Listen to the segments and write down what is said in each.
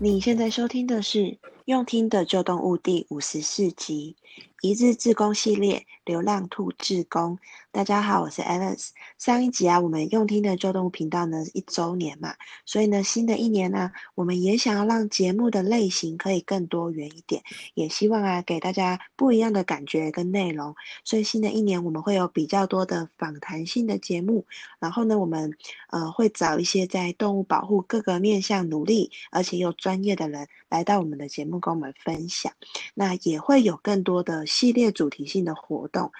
你现在收听的是《用听的救动物》第54集一日志工系列流浪兔志工。大家好，我是 Alice。上一集我们用听的救动物频道呢1周年嘛，所以呢新的一年我们也想要让节目的类型可以更多元一点，也希望给大家不一样的感觉跟内容。所以新的一年我们会有比较多的访谈性的节目，然后呢我们会找一些在动物保护各个面向努力而且有专业的人来到我们的节目跟我们分享。那也会有更多的系列主题性的活动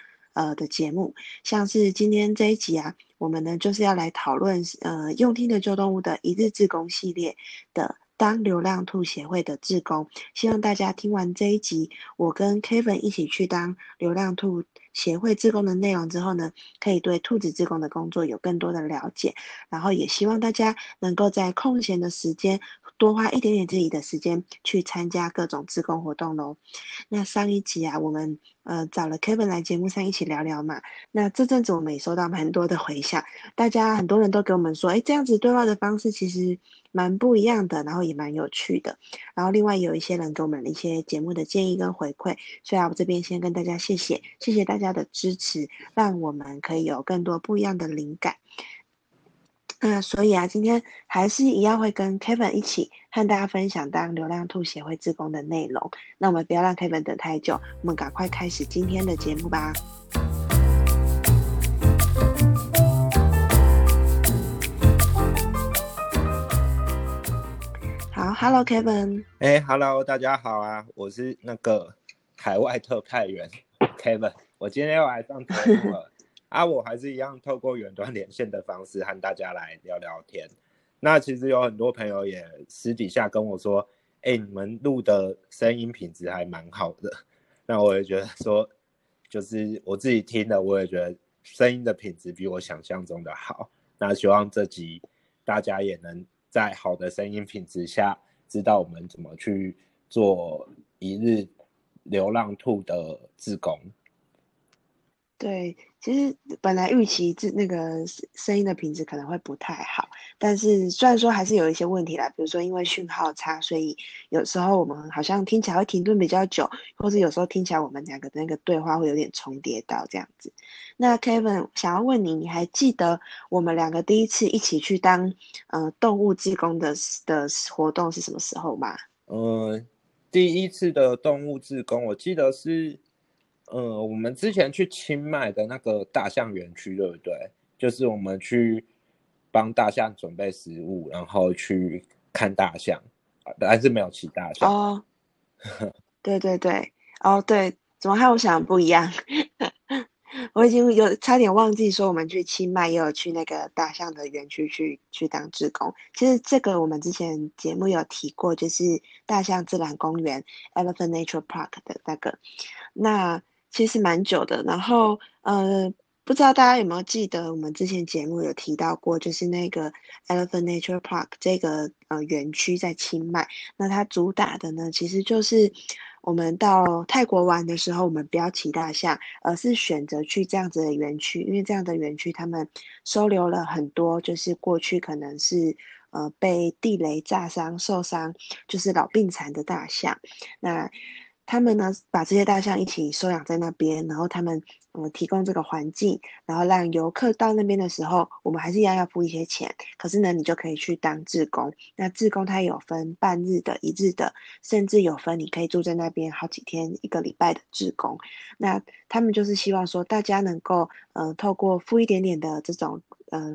的节目，像是今天这一集我们呢就是要来讨论用听的救动物的一日志工系列的当流浪兔协会的志工。希望大家听完这一集我跟 Kevin 一起去当流浪兔协会志工的内容之后呢，可以对兔子志工的工作有更多的了解，然后也希望大家能够在空闲的时间多花一点点自己的时间去参加各种志工活动咯。那上一集我们找了 Kevin 来节目上一起聊聊嘛，那这阵子我们也收到蛮多的回响，大家很多人都给我们说这样子对话的方式其实蛮不一样的，然后也蛮有趣的，然后另外有一些人给我们一些节目的建议跟回馈，所以我这边先跟大家谢谢大家的支持，让我们可以有更多不一样的灵感。那所以今天还是一样会跟 Kevin 一起和大家分享当流浪兔协会志工的内容。那我们不要让 Kevin 等太久，我们赶快开始今天的节目吧。好 ，Hello Kevin。Hello 大家好啊，我是那个海外特派员 Kevin， 我今天又来上节目了。我还是一样透过远端连线的方式和大家来聊聊天。那其实有很多朋友也私底下跟我说你们录的声音品质还蛮好的，那我也觉得说就是我自己听了我也觉得声音的品质比我想象中的好，那希望这集大家也能在好的声音品质下知道我们怎么去做一日流浪兔的志工。对，其实本来预期那个声音的品质可能会不太好，但是虽然说还是有一些问题啦，比如说因为讯号差，所以有时候我们好像听起来会停顿比较久，或是有时候听起来我们两个的那个对话会有点重叠到这样子。那 Kevin 想要问你，你还记得我们两个第一次一起去当动物志工 的活动是什么时候吗？第一次的动物志工我记得是我们之前去清迈的那个大象园区，对不对？就是我们去帮大象准备食物，然后去看大象，但是没有骑大象。哦，对对对，哦对，怎么和我想的不一样？我已经差点忘记说我们去清迈也有去那个大象的园区去当志工。其实这个我们之前节目有提过，就是大象自然公园 Elephant Nature Park 的那个，那其实蛮久的。然后不知道大家有没有记得我们之前节目有提到过，就是那个 Elephant Nature Park 这个园区在清迈，那它主打的呢其实就是我们到泰国玩的时候我们不要骑大象，而是选择去这样子的园区，因为这样的园区他们收留了很多就是过去可能是被地雷炸伤受伤就是老病残的大象，那他们呢把这些大象一起收养在那边，然后他们提供这个环境，然后让游客到那边的时候我们还是一样要付一些钱，可是呢你就可以去当志工。那志工它有分半日的一日的，甚至有分你可以住在那边好几天一个礼拜的志工。那他们就是希望说大家能够透过付一点点的这种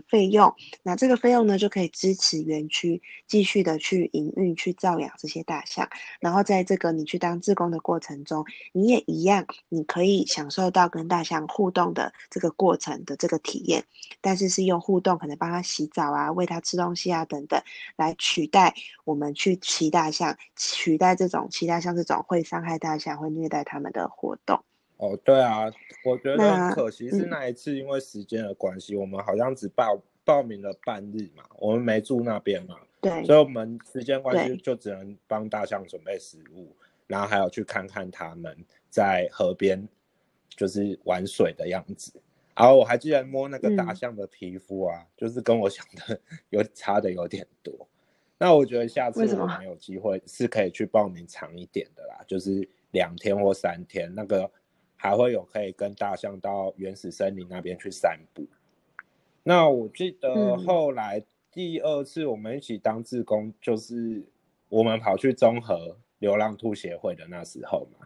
费用，那这个费用呢就可以支持园区继续的去营运去照养这些大象，然后在这个你去当志工的过程中你也一样你可以享受到跟大象互动的这个过程的这个体验，但是是用互动可能帮他洗澡喂他吃东西等等来取代我们去骑大象，取代这种骑大象这种会伤害大象会虐待他们的活动。哦，对啊，我觉得很可惜是那一次因为时间的关系我们好像只报名了半日嘛，我们没住那边嘛，对，所以我们时间关系就只能帮大象准备食物，然后还有去看看他们在河边就是玩水的样子。然后我还记得摸那个大象的皮肤就是跟我想的差的有点多。那我觉得下次我们有机会是可以去报名长一点的啦，就是2天或3天，那个还会有可以跟大象到原始森林那边去散步。那我记得后来第2次我们一起当志工，就是我们跑去中和流浪兔协会的那时候嘛，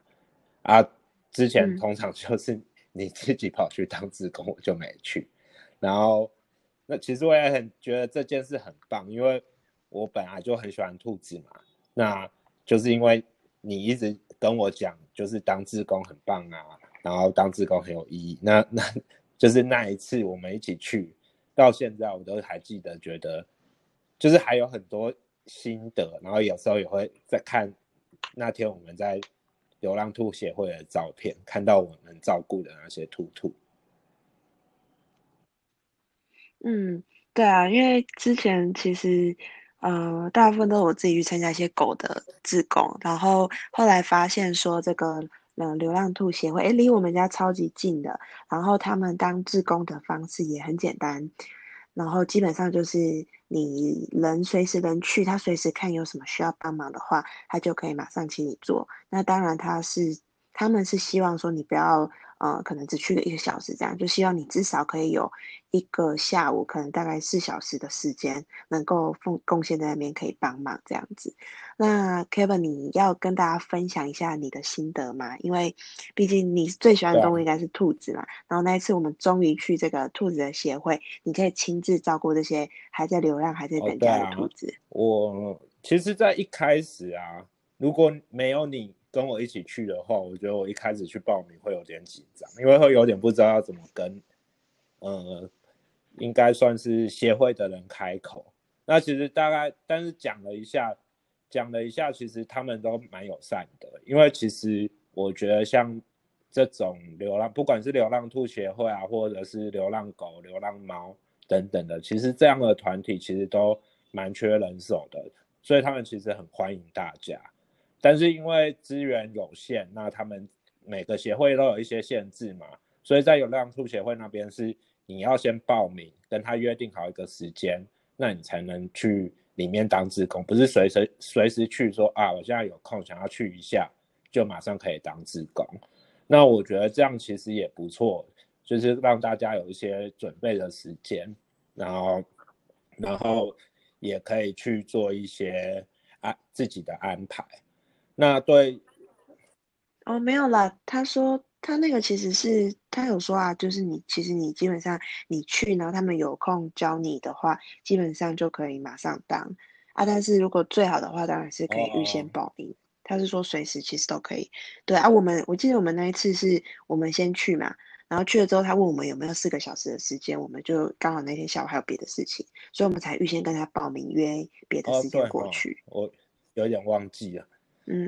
啊，之前通常就是你自己跑去当志工，我就没去。然后那其实我也很觉得这件事很棒，因为我本来就很喜欢兔子嘛，那就是因为你一直跟我讲，就是当志工很棒啊，然后当志工很有意义。那就是那一次我们一起去，到现在我都还记得，觉得就是还有很多心得，然后有时候也会在看那天我们在流浪兔协会的照片，看到我们照顾的那些兔兔。嗯，对啊，因为之前其实大部分都是我自己去参加一些狗的志工，然后后来发现说这个流浪兔协会离我们家超级近的，然后他们当志工的方式也很简单，然后基本上就是你人随时能去，他随时看有什么需要帮忙的话，他就可以马上请你做。那当然他们是希望说你不要可能只去个1个小时这样，就希望你至少可以有1个下午，可能大概4小时的时间能够贡献在那边，可以帮忙这样子。那 Kevin 你要跟大家分享一下你的心得吗？因为毕竟你最喜欢的动物应该是兔子嘛，然后那一次我们终于去这个兔子的协会，你可以亲自照顾这些还在流浪还在等家的兔子。我其实在一开始啊，如果没有你跟我一起去的话，我觉得我一开始去报名会有点紧张，因为会有点不知道要怎么跟应该算是协会的人开口。那其实大概但是讲了一下其实他们都蛮友善的，因为其实我觉得像这种流浪，不管是流浪兔协会啊，或者是流浪狗流浪猫等等的，其实这样的团体其实都蛮缺人手的，所以他们其实很欢迎大家。但是因为资源有限，那他们每个协会都有一些限制嘛，所以在流浪兔协会那边是你要先报名，跟他约定好一个时间，那你才能去里面当志工，不是随时去说啊我现在有空想要去一下就马上可以当志工。那我觉得这样其实也不错，就是让大家有一些准备的时间，然后也可以去做一些自己的安排。那对哦，没有啦，他说他那个其实是他有说啊，就是你其实你基本上你去，然后他们有空教你的话，基本上就可以马上当啊。但是如果最好的话，当然是可以预先报名。他是说随时其实都可以。对啊，我记得我们那一次是我们先去嘛，然后去了之后他问我们有没有4个小时的时间，我们就刚好那天下午还有别的事情，所以我们才预先跟他报名约别的时间过去。我有点忘记了。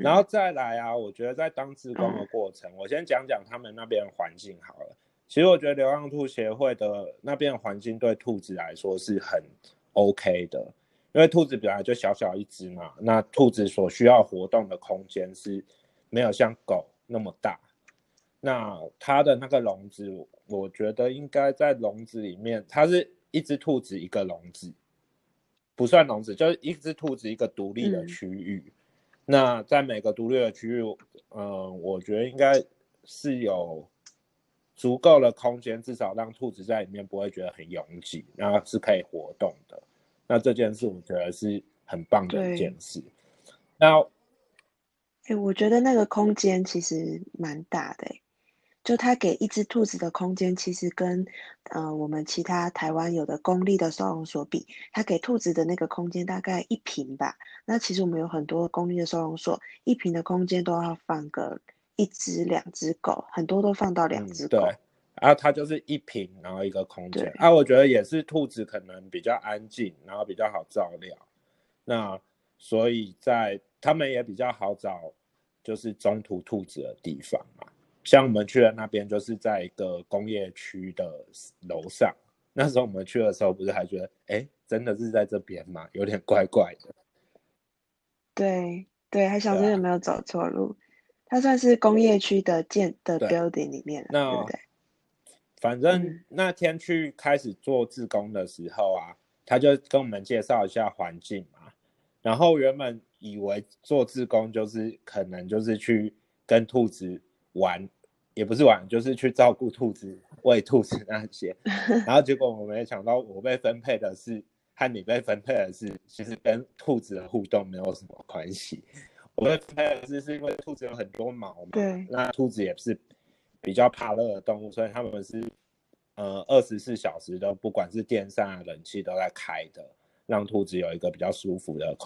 然后再来啊，我觉得在当志工的过程，我先讲讲他们那边的环境好了。其实我觉得流浪兔协会的那边的环境对兔子来说是很 OK 的，因为兔子本来就小小一只嘛，那兔子所需要活动的空间是没有像狗那么大。那它的那个笼子，我觉得应该在笼子里面，它是一只兔子一个笼子，不算笼子，就是一只兔子一个独立的区域。那在每个独立的区域，我觉得应该是有足够的空间，至少让兔子在里面不会觉得很拥挤，然后是可以活动的。那这件事我觉得是很棒的一件事。那，我觉得那个空间其实蛮大的，就他给一只兔子的空间，其实跟我们其他台湾有的公立的收容所比，他给兔子的那个空间大概1坪吧。那其实我们有很多公立的收容所，1坪的空间都要放个1只2只狗，很多都放到2只狗。对，啊，它就是1坪，然后一个空间。啊，我觉得也是兔子可能比较安静，然后比较好照料。那所以在他们也比较好找，就是中途兔子的地方嘛。像我们去的那边就是在一个工业区的楼上，那时候我们去的时候不是还觉得真的是在这边吗？有点怪怪的。对对，还想说有没有走错路。它算是工业区的 building 里面，对不对？反正那天去开始做志工的时候啊，他就跟我们介绍一下环境嘛。然后原本以为做志工就是可能就是去跟兔子玩，也不是玩，就是去照顾兔子，喂兔子那些。然后结果我没想到我被分配的是和你被分配的是其实跟兔子的互动没有什么关系。我被分配的是因为兔子有很多毛嘛，对，那兔子也是比较怕热的动物，所以他们是24小时都不管是电扇啊冷气都在开的，让兔子有一个比较舒服的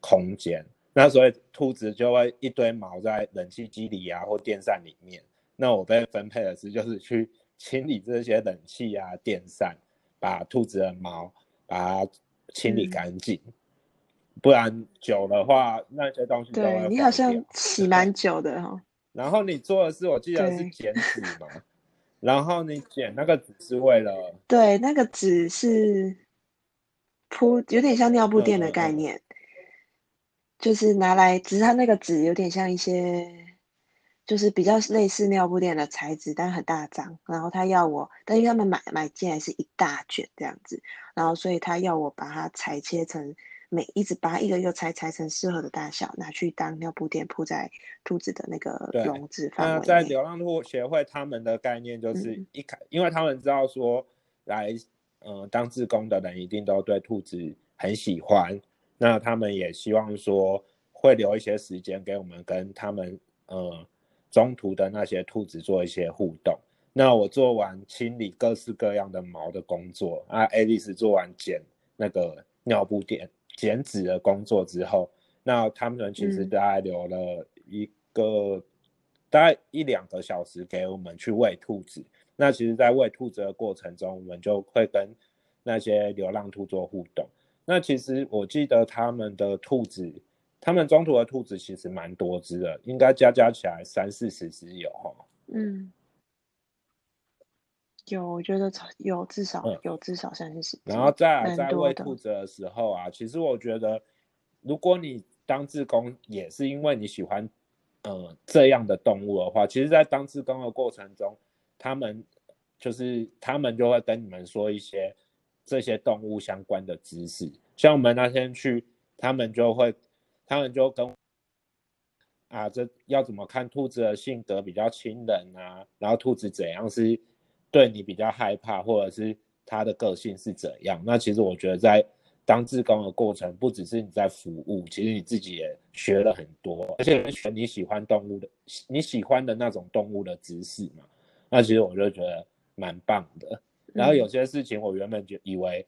空间。那所以兔子就会一堆毛在冷气机里啊或电扇里面，那我被分配的是就是去清理这些冷气啊电扇，把兔子的毛把它清理干净，不然久的话那些东西都会坏掉。对，你好像洗蛮久的哦。然后你做的是我记得是剪纸嘛，然后你剪那个纸是为了，对，那个纸是铺有点像尿布垫的概念，就是拿来，只是它那个纸有点像一些就是比较类似尿布垫的材质，但很大张，然后他要我，但因为他们买进来是一大卷这样子，然后所以他要我把它裁切成一直把它一个一个裁成适合的大小，拿去当尿布垫铺在兔子的那个笼子范围内。在流浪兔协会他们的概念就是因为他们知道说来当志工的人一定都对兔子很喜欢，那他们也希望说会留一些时间给我们跟他们中途的那些兔子做一些互动。那我做完清理各式各样的毛的工作，Alice 做完剪那个尿布垫剪纸的工作之后，那他们其实大概留了大概1-2个小时给我们去喂兔子。那其实在喂兔子的过程中，我们就会跟那些流浪兔做互动。那其实我记得他们中途的兔子其实蛮多只的，应该加起来30-40只有哈。嗯，有，我觉得有至少30只。然后再来在喂兔子的时候啊，其实我觉得如果你当志工也是因为你喜欢这样的动物的话，其实在当志工的过程中，他们就会跟你们说一些这些动物相关的知识。像我们那天去，他们就跟这要怎么看兔子的性格比较亲人啊，然后兔子怎样是对你比较害怕，或者是它的个性是怎样。那其实我觉得在当志工的过程，不只是你在服务，其实你自己也学了很多，而且学你喜欢动物的你喜欢的那种动物的知识嘛。那其实我就觉得蛮棒的。然后有些事情我原本就以为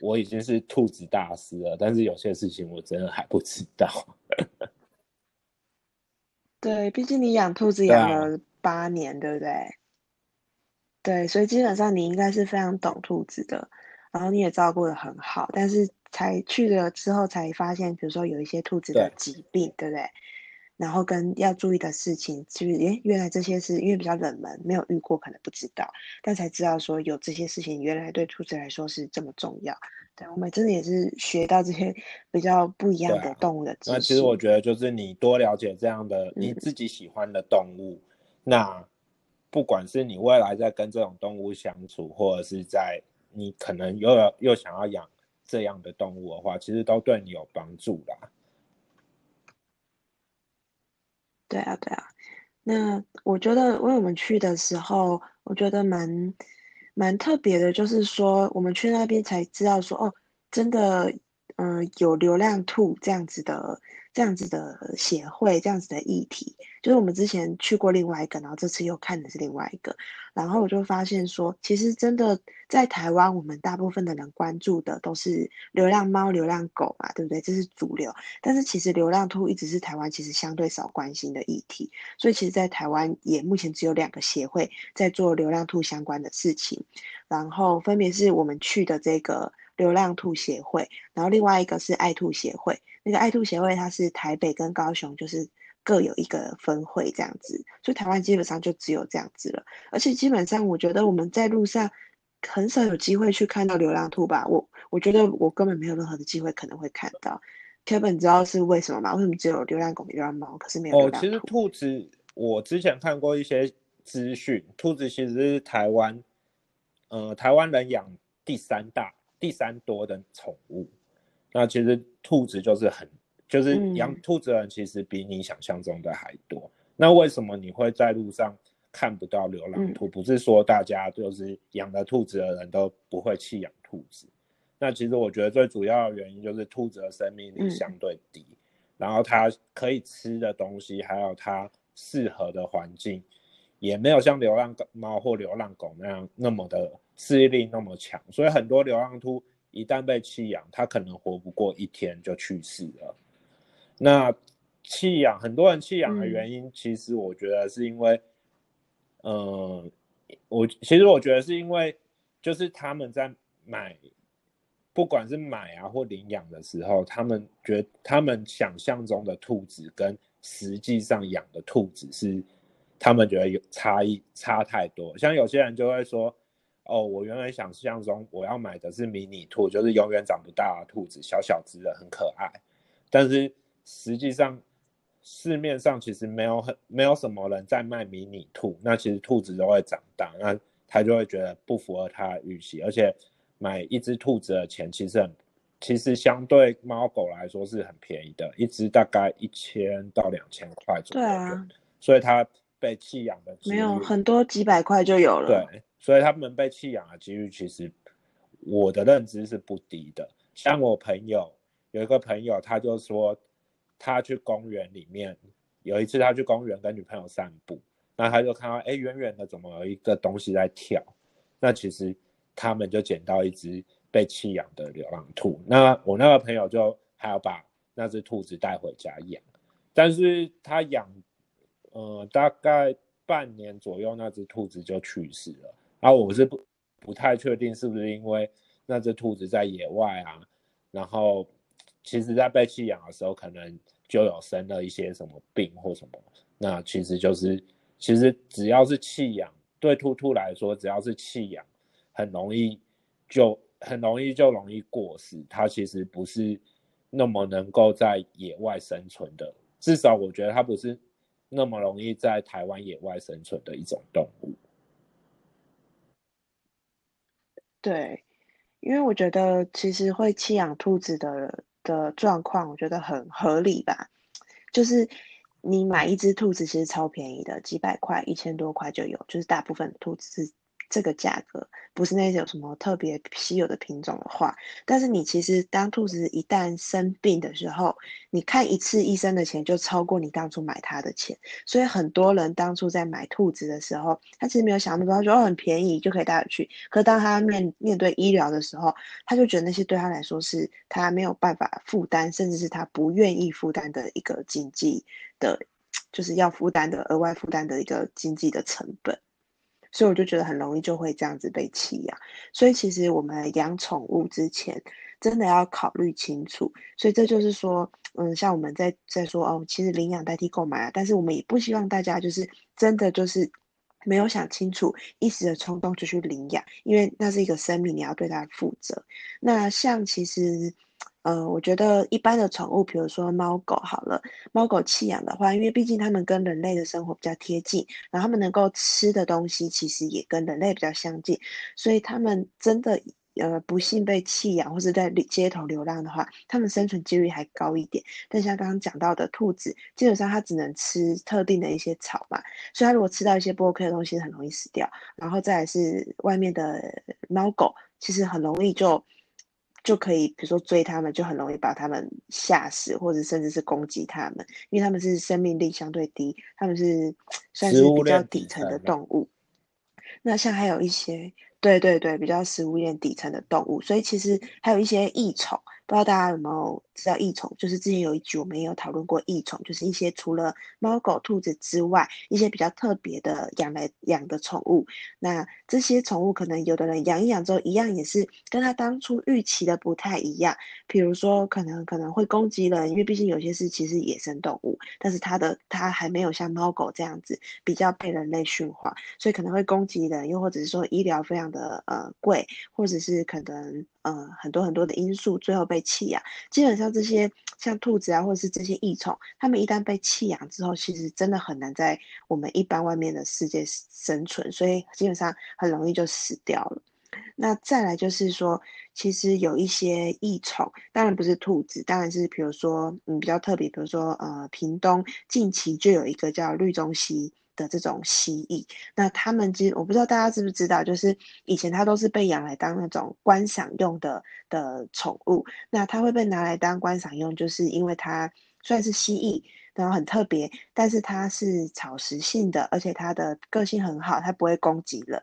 我已经是兔子大师了，但是有些事情我真的还不知道。对，毕竟你养兔子养了8年， 对不对？对，所以基本上你应该是非常懂兔子的，然后你也照顾得很好，但是才去了之后才发现，比如说有一些兔子的疾病， 对不对？然后跟要注意的事情，原来这些是因为比较冷门，没有遇过，可能不知道，但才知道说有这些事情原来对兔子来说是这么重要。对，我们真的也是学到这些比较不一样的动物的知识。那其实我觉得就是你多了解这样的你自己喜欢的动物，那不管是你未来在跟这种动物相处，或者是在你可能又想要养这样的动物的话，其实都对你有帮助啦。对啊，对啊。那我觉得我们去的时候，我觉得蛮特别的，就是说我们去那边才知道说，哦，真的，有流浪兔这样子的协会，这样子的议题。就是我们之前去过另外一个，然后这次又看的是另外一个，然后我就发现说，其实真的在台湾，我们大部分的人关注的都是流浪猫、流浪狗嘛，对不对？这是主流。但是其实流浪兔一直是台湾其实相对少关心的议题，所以其实在台湾也目前只有2个协会在做流浪兔相关的事情，然后分别是我们去的这个流浪兔协会，然后另外一个是爱兔协会。那个爱兔协会它是台北跟高雄就是各有一个分会这样子，所以台湾基本上就只有这样子了。而且基本上我觉得我们在路上很少有机会去看到流浪兔吧，我觉得我根本没有任何的机会可能会看到。Kevin 你知道是为什么吗？为什么只有流浪狗、流浪猫，可是没有流浪兔？其实兔子我之前看过一些资讯，兔子其实是台湾人养第3多的宠物。那其实兔子兔子人其实比你想象中的还多。那为什么你会在路上看不到流浪兔？不是说大家就是养了兔子的人都不会弃养兔子，那其实我觉得最主要的原因就是兔子的生命力相对低，然后它可以吃的东西还有它适合的环境也没有像流浪猫或流浪狗那样那么的适应力那么强，所以很多流浪兔一旦被弃养，它可能活不过一天就去世了。那弃养，很多人弃养的原因，其实我觉得是因为，我觉得是因为，就是他们在买，不管是买啊或领养的时候，他们觉得他们想象中的兔子跟实际上养的兔子是，他们觉得有差太多。像有些人就会说，哦，我原来想象中我要买的是迷你兔，就是永远长不大的兔子，小小只的很可爱，但是实际上市面上其实没有什么人在卖迷你兔，那其实兔子都会长大，那他就会觉得不符合他的预期，而且买一只兔子的钱其实相对猫狗来说是很便宜的，一只大概1000到2000块左右。对啊，所以它被弃养的没有很多，几百块就有了。对，所以他们被弃养的几率其实我的认知是不低的。像我朋友有一个朋友，他就说他去公园里面，有一次他去公园跟女朋友散步，那他就看到远远的怎么有一个东西在跳，那其实他们就捡到一只被弃养的流浪兔，那我那个朋友就还要把那只兔子带回家养，但是他养大概半年左右，那只兔子就去世了。然后我是不太确定是不是因为那只兔子在野外啊，然后其实在被弃养的时候可能就有生了一些什么病或什么，那其实就是只要是弃养，对兔兔来说只要是弃养很容易就容易过世，它其实不是那么能够在野外生存的，至少我觉得它不是那么容易在台湾野外生存的一种动物。对，因为我觉得其实会弃养兔子的状况我觉得很合理吧，就是你买一只兔子其实超便宜的，几百块1000多块就有，就是大部分的兔子是这个价格，不是那些有什么特别稀有的品种的话，但是你其实当兔子一旦生病的时候，你看一次医生的钱就超过你当初买它的钱，所以很多人当初在买兔子的时候，他其实没有想那么多，他觉得很便宜就可以带回去，可当他面对医疗的时候，他就觉得那些对他来说是他没有办法负担，甚至是他不愿意负担的一个经济的，就是要负担的额外负担的一个经济的成本，所以我就觉得很容易就会这样子被弃养。所以其实我们养宠物之前真的要考虑清楚，所以这就是说像我们在说其实领养代替购买啊，但是我们也不希望大家就是真的就是没有想清楚，一时的冲动就去领养，因为那是一个生命，你要对它负责。那像其实我觉得一般的宠物，比如说猫狗好了，猫狗弃养的话，因为毕竟它们跟人类的生活比较贴近，然后它们能够吃的东西其实也跟人类比较相近，所以它们真的不幸被弃养或是在街头流浪的话，它们生存几率还高一点。但像刚刚讲到的兔子，基本上它只能吃特定的一些草嘛，所以它如果吃到一些不 OK 的东西很容易死掉。然后再来是外面的猫狗，其实很容易就可以，比如说追他们，就很容易把他们吓死，或者甚至是攻击他们，因为他们是生命力相对低，他们是算是比较底层的动物。那像还有一些，对对对，比较食物链底层的动物，所以其实还有一些异宠，不知道大家有没有知道异宠？就是之前有一集我们也有讨论过异宠，就是一些除了猫狗兔子之外，一些比较特别的养的宠物。那这些宠物可能有的人养一养之后，一样也是跟他当初预期的不太一样，比如说可能会攻击人，因为毕竟有些是其实野生动物，但是它还没有像猫狗这样子比较被人类驯化，所以可能会攻击人，又或者是说医疗非常的贵，或者是可能很多很多的因素，最后被弃养。基本上这些像兔子啊，或者是这些异宠，它们一旦被弃养之后，其实真的很难在我们一般外面的世界生存，所以基本上很容易就死掉了。那再来就是说，其实有一些异宠，当然不是兔子，当然是比如说，比较特别，比如说屏东近期就有一个叫绿中蜥的这种蜥蜴，那他们其实我不知道大家知不知道，就是以前它都是被养来当那种观赏用的宠物，那它会被拿来当观赏用，就是因为它虽然是蜥蜴，然后很特别，但是它是草食性的，而且它的个性很好，它不会攻击人。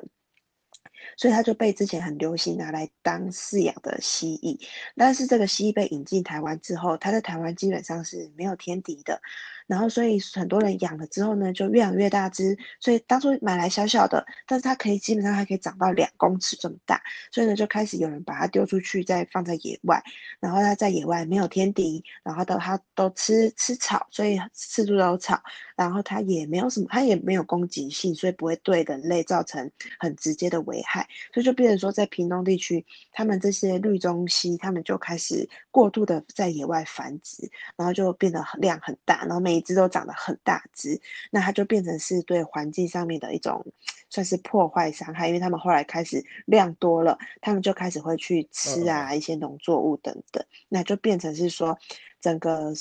所以它就被之前很流行拿来当饲养的蜥蜴，但是这个蜥蜴被引进台湾之后，它在台湾基本上是没有天敌的，然后所以很多人养了之后呢，就越养越大只，所以当初买来小小的，但是它可以基本上还可以长到2公尺这么大，所以呢就开始有人把它丢出去，再放在野外，然后它在野外没有天敌，然后它都吃草，所以四处都有草，然后它也没有攻击性，所以不会对人类造成很直接的危害。所以就变成说，在屏东地区，他们这些绿中蜥，他们就开始过度的在野外繁殖，然后就变得量很大，然后每一只都长得很大只，那它就变成是对环境上面的一种算是破坏伤害，因为他们后来开始量多了，他们就开始会去吃一些农作物等等，那就变成是说整个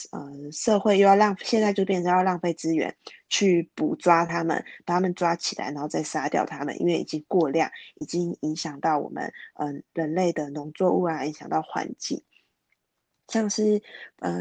社会又要现在就变成要浪费资源去捕抓他们，把他们抓起来，然后再杀掉他们，因为已经过量，已经影响到我们人类的农作物啊，影响到环境。像是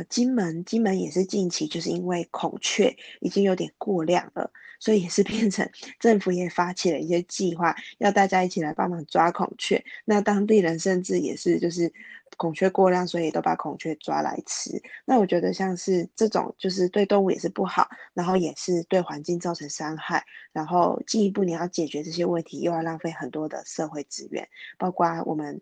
金门也是近期就是因为孔雀已经有点过量了，所以也是变成政府也发起了一些计划，要大家一起来帮忙抓孔雀。那当地人甚至也是就是孔雀过量，所以都把孔雀抓来吃。那我觉得像是这种就是对动物也是不好，然后也是对环境造成伤害，然后进一步你要解决这些问题，又要浪费很多的社会资源，包括我们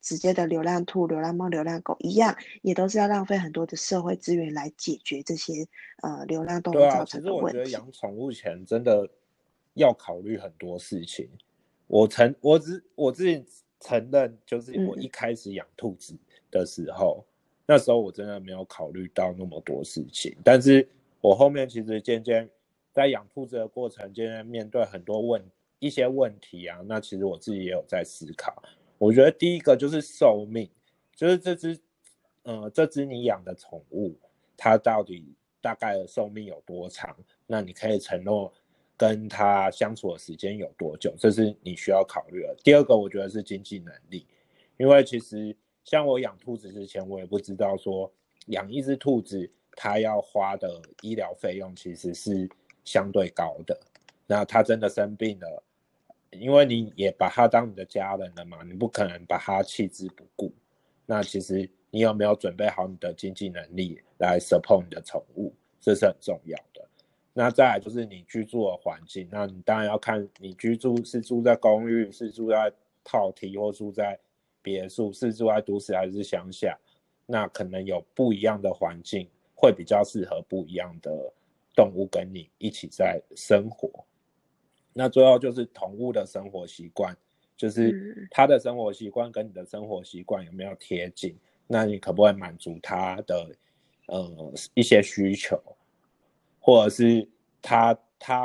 直接的流浪兔、流浪猫、流浪狗一样，也都是要浪费很多的社会资源来解决这些流浪动物造成的问题。对啊，其实我觉得养宠物前真的要考虑很多事情。我自己承认，就是我一开始养兔子的时候，那时候我真的没有考虑到那么多事情。但是我后面其实渐渐在养兔子的过程，渐渐面对很多一些问题啊，那其实我自己也有在思考。我觉得第一个就是寿命，就是这只你养的宠物，它到底大概的寿命有多长？那你可以承诺跟它相处的时间有多久？这是你需要考虑的。第二个，我觉得是经济能力，因为其实像我养兔子之前，我也不知道说养一只兔子它要花的医疗费用其实是相对高的。那它真的生病了，因为你也把他当你的家人了嘛，你不可能把他弃之不顾。那其实你有没有准备好你的经济能力来 support 你的宠物，这是很重要的。那再来就是你居住的环境，那你当然要看你居住是住在公寓，是住在套梯，或住在别墅，是住在都市还是乡下，那可能有不一样的环境会比较适合不一样的动物跟你一起在生活。那最后就是宠物的生活习惯，就是它的生活习惯跟你的生活习惯有没有贴近，那你可不可以满足它的一些需求，或者是它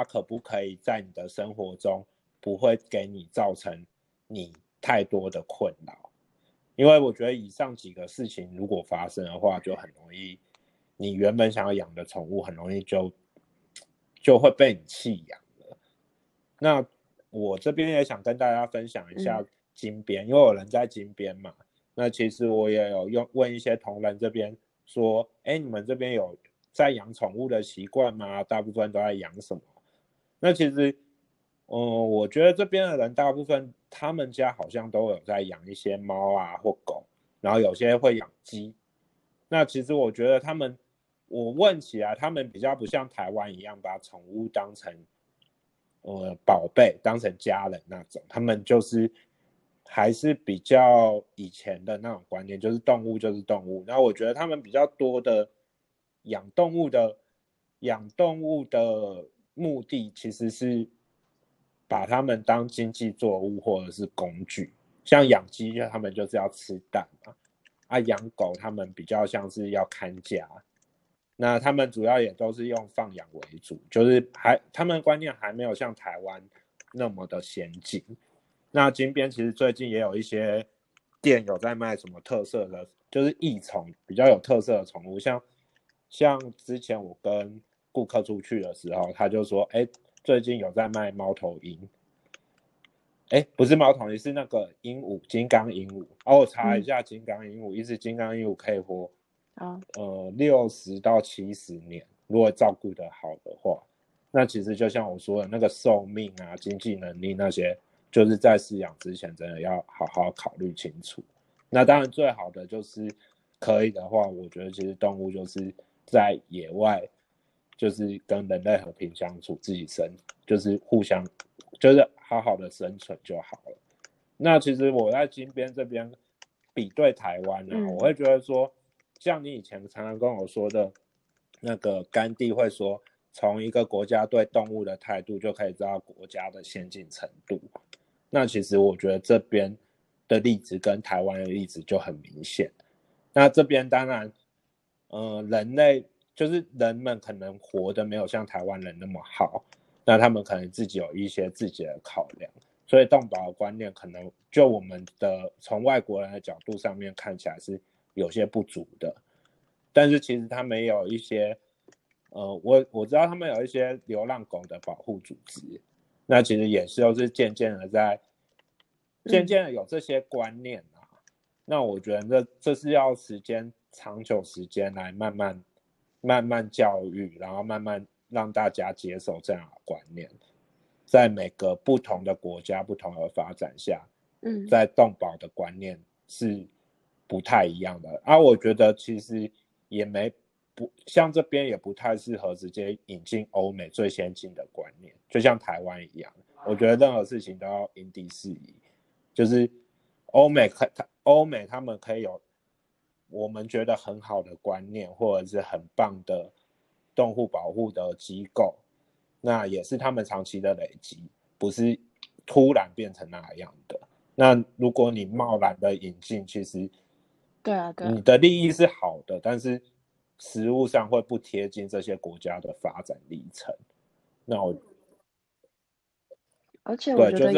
可不可以在你的生活中不会给你造成你太多的困扰。因为我觉得以上几个事情如果发生的话，就很容易你原本想要养的宠物很容易就会被你弃养。那我这边也想跟大家分享一下金边，因为我人在金边嘛，那其实我也有问一些同仁这边说，你们这边有在养宠物的习惯吗？大部分都在养什么？那其实我觉得这边的人大部分他们家好像都有在养一些猫啊或狗，然后有些会养鸡。那其实我觉得我问起来，他们比较不像台湾一样把宠物当成宝贝，当成家人那种，他们就是还是比较以前的那种观念，就是动物就是动物。然后我觉得他们比较多的养动物的目的其实是把他们当经济作物或者是工具，像养鸡他们就是要吃蛋嘛，养狗他们比较像是要看家。那他们主要也都是用放养为主，就是他们观念还没有像台湾那么的先进。那金边其实最近也有一些店有在卖什么特色的，就是异宠比较有特色的宠物，像之前我跟顾客出去的时候，他就说，哎，最近有在卖猫头鹰，哎，不是猫头鹰，是那个鹦鹉，金刚鹦鹉。哦，我查一下金刚鹦鹉，一只金刚鹦鹉可以活60到70年，如果照顾得好的话，那其实就像我说的那个寿命啊、经济能力那些，就是在饲养之前真的要好好考虑清楚。那当然最好的就是可以的话，我觉得其实动物就是在野外，就是跟人类和平相处，自己就是互相就是好好的生存就好了。那其实我在金边这边比对台湾啊，我会觉得说，像你以前常常跟我说的那个甘地会说，从一个国家对动物的态度就可以知道国家的先进程度。那其实我觉得这边的例子跟台湾的例子就很明显。那这边当然人类就是人们可能活得没有像台湾人那么好，那他们可能自己有一些自己的考量，所以动保的观念可能就我们的从外国人的角度上面看起来是有些不足的。但是其实他们有一些我知道他们有一些流浪狗的保护组织，那其实也是都是渐渐的有这些观念啊。那我觉得这是要时间长久时间来慢慢教育，然后慢慢让大家接受这样的观念，在每个不同的国家不同的发展下，在动保的观念是不太一样的啊。我觉得其实也像这边也不太适合直接引进欧美最先进的观念，就像台湾一样，我觉得任何事情都要因地制宜，就是欧美他们可以有我们觉得很好的观念，或者是很棒的动物保护的机构，那也是他们长期的累积，不是突然变成那样的。那如果你贸然的引进，其实对啊你的利益是好的，但是实务上会不贴近这些国家的发展历程。那而且我觉得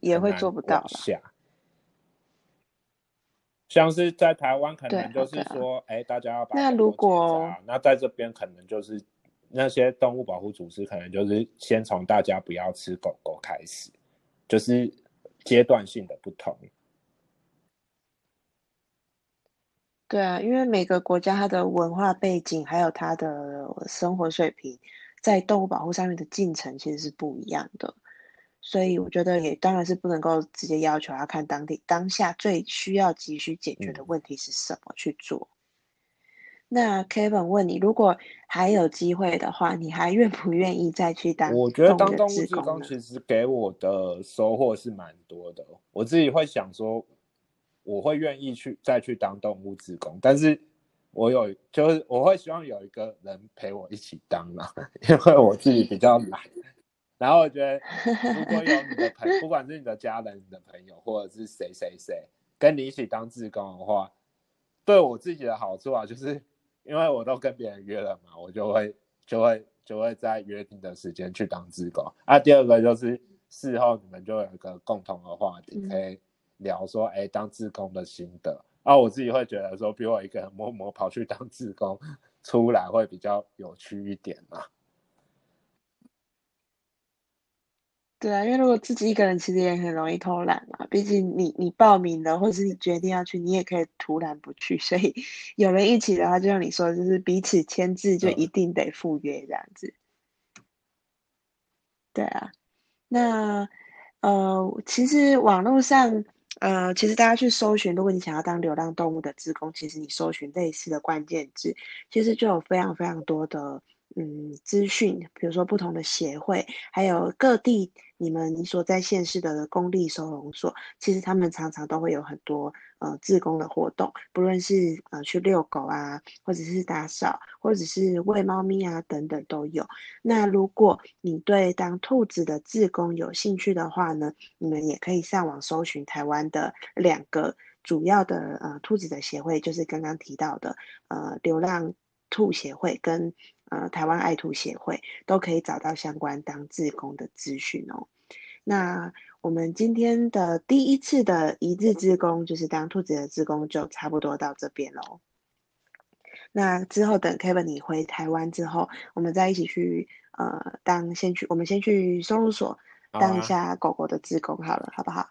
也会做不到啦。像是在台湾可能就是说，哎，大家要把那如果那在这边可能就是那些动物保护组织可能就是先从大家不要吃狗狗开始，就是阶段性的不同。对啊，因为每个国家它的文化背景还有它的生活水平在动物保护上面的进程其实是不一样的，所以我觉得也当然是不能够直接要求他看当下最需要急需解决的问题是什么去做。那 Kevin 问你，如果还有机会的话，你还愿不愿意再去当？我觉得当动物志工其实给我的收获是蛮多的，我自己会想说我会愿意再去当动物志工，但是就是我会希望有一个人陪我一起当啦，因为我自己比较懒。然后我觉得，如果有你的朋友，不管是你的家人、你的朋友，或者是谁谁谁跟你一起当志工的话，对我自己的好处啊，就是因为我都跟别人约了嘛，我就会在约定的时间去当志工。啊，第二个就是事后你们就有一个共同的话题，可以聊说，哎，当志工的心得。啊，我自己会觉得说，比我一个人默默跑去当志工出来会比较有趣一点嘛。对啊，因为如果自己一个人，其实也很容易偷懒嘛。毕竟你报名了，或者是你决定要去，你也可以突然不去。所以有人一起的话，就像你说，就是彼此签字，就一定得赴约这样子。对啊，那其实网络上其实大家去搜寻，如果你想要当流浪动物的志工，其实你搜寻类似的关键字，其实就有非常非常多的。资讯，比如说不同的协会，还有各地你所在县市的公立收容所，其实他们常常都会有很多志工的活动，不论是去遛狗啊，或者是打扫，或者是喂猫咪啊等等都有。那如果你对当兔子的志工有兴趣的话呢，你们也可以上网搜寻台湾的两个主要的兔子的协会，就是刚刚提到的流浪兔协会跟台湾爱兔协会，都可以找到相关当志工的资讯哦。那我们今天的第一次的一日志工，就是当兔子的志工，就差不多到这边咯。那之后等 Kevin 你回台湾之后，我们再一起去我们先去收容所当一下狗狗的志工好了，好不好？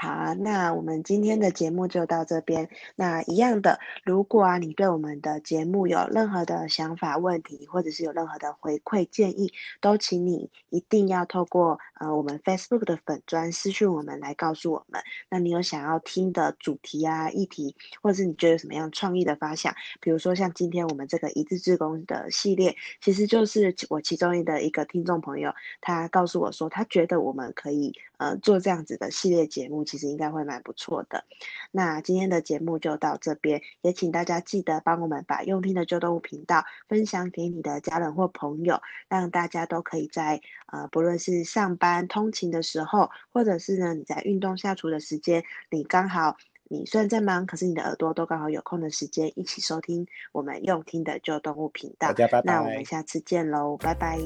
好，那我们今天的节目就到这边。那一样的，如果你对我们的节目有任何的想法、问题，或者是有任何的回馈建议，都请你一定要透过我们 Facebook 的粉专私讯我们来告诉我们。那你有想要听的主题啊、议题，或者是你觉得有什么样创意的发想，比如说像今天我们这个一日志工的系列，其实就是我其中的一个听众朋友，他告诉我说，他觉得我们可以做这样子的系列节目。其实应该会蛮不错的。那今天的节目就到这边，也请大家记得帮我们把用听的救动物频道分享给你的家人或朋友，让大家都可以在不论是上班通勤的时候，或者是呢你在运动下厨的时间，你刚好你虽然在忙，可是你的耳朵都刚好有空的时间，一起收听我们用听的救动物频道。大家拜拜，那我们下次见喽，拜拜。